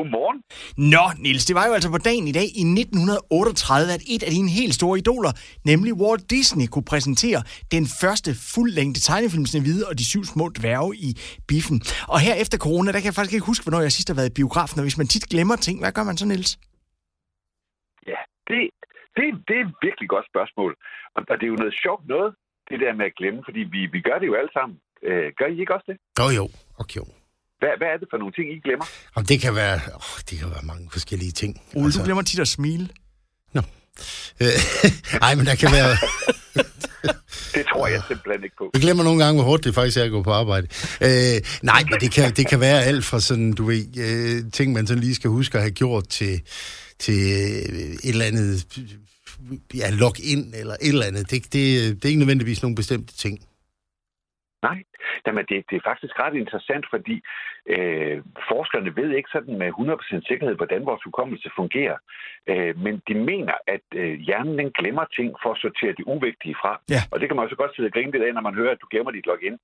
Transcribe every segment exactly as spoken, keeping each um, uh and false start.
Godmorgen. Nå, Niels, det var jo altså på dagen i dag i nitten otteogtredive, at et af dine helt store idoler, nemlig Walt Disney, kunne præsentere den første fuldlængde tegnefilm Snehvide og de syv små dværge i biffen. Og her efter corona, der kan jeg faktisk ikke huske, hvornår jeg sidst har været i biografen, og hvis man tit glemmer ting, hvad gør man så, Niels? Ja, det, det, det er et virkelig godt spørgsmål. Og, og det er jo noget sjovt noget, det der med at glemme, fordi vi, vi gør det jo alle sammen. Øh, gør I ikke også det? Jo, jo. Okay. Hvad, hvad er det for nogle ting, I glemmer? Jamen, det kan være, åh, det kan være mange forskellige ting. Ole, altså... du glemmer tit at smile. Nå. Øh, ej, men der kan være... det tror jeg simpelthen ikke på. Jeg glemmer nogle gange, hvor hårdt det faktisk er at gå på arbejde. Øh, nej, men det kan, det kan være alt fra sådan, du ved, øh, ting, man sådan lige skal huske at have gjort til, til et eller andet, ja, log-in eller et eller andet. Det, det, det er ikke nødvendigvis nogle bestemte ting. Nej, jamen det, det er faktisk ret interessant, fordi øh, forskerne ved ikke sådan med hundrede procent sikkerhed, hvordan vores hukommelse fungerer. Øh, men de mener, at øh, hjernen den glemmer ting for at sortere det uvigtige fra. Ja. Og det kan man også godt sidde og grine lidt af, når man hører, at du gemmer dit login.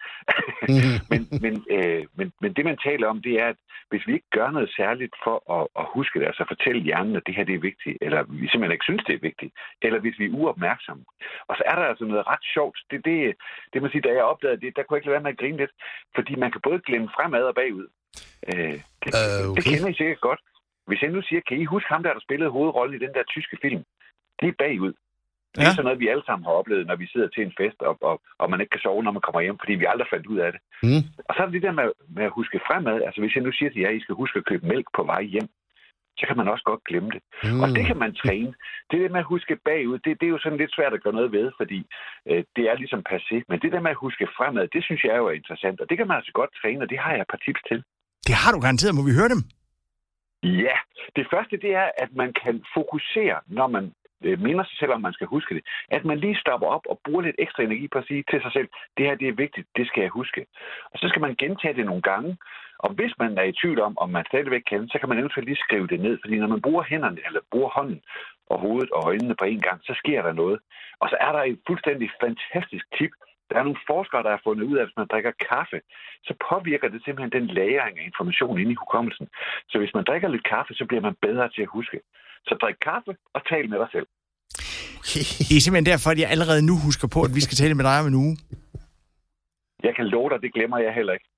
men, men, øh, men, men det, man taler om, det er, at hvis vi ikke gør noget særligt for at, at huske det, altså fortælle hjernen, at det her det er vigtigt, eller vi simpelthen ikke synes, det er vigtigt, eller hvis vi er uopmærksomme. Og så er der altså noget ret sjovt. Det, det, det man siger, da jeg opdagede det, der kunne jeg ikke lade være med at grine lidt, fordi man kan både glemme fremad og bagud. Øh, det, uh, okay. det kender I sikkert godt. Hvis jeg nu siger, kan I huske ham, der der spillede hovedrollen i den der tyske film? Det er bagud. Det er ja. Sådan noget, vi alle sammen har oplevet, når vi sidder til en fest, og, og, og man ikke kan sove, når man kommer hjem, fordi vi aldrig fandt ud af det. Mm. Og så er det det der med, med at huske fremad. Altså hvis jeg nu siger til jer, at I skal huske at købe mælk på vej hjem, så kan man også godt glemme det. Mm. Og det kan man træne. Det der med at huske bagud, det, det er jo sådan lidt svært at gøre noget ved, fordi øh, det er ligesom passé. Men det der med at huske fremad, det synes jeg jo er interessant. Og det kan man altså godt træne, og det har jeg et par tips til. Det har du garanteret. Må vi høre dem? Ja. Det første, det er, at man kan fokusere, når man øh, minder sig selv, om man skal huske det. At man lige stopper op og bruger lidt ekstra energi på at sige til sig selv, det her det er vigtigt, det skal jeg huske. Og så skal man gentage det nogle gange. Og hvis man er i tvivl om, om man stadigvæk kan, så kan man eventuelt lige skrive det ned. Fordi når man bruger hænderne, eller bruger hånden og hovedet og øjnene på en gang, så sker der noget. Og så er der et fuldstændig fantastisk tip. Der er nogle forskere, der har fundet ud af, at hvis man drikker kaffe, så påvirker det simpelthen den lagring af information inde i hukommelsen. Så hvis man drikker lidt kaffe, så bliver man bedre til at huske. Så drik kaffe og tal med dig selv. Okay. Det er simpelthen derfor, at jeg allerede nu husker på, at vi skal tale med dig om en uge. Jeg kan love dig, det glemmer jeg heller ikke.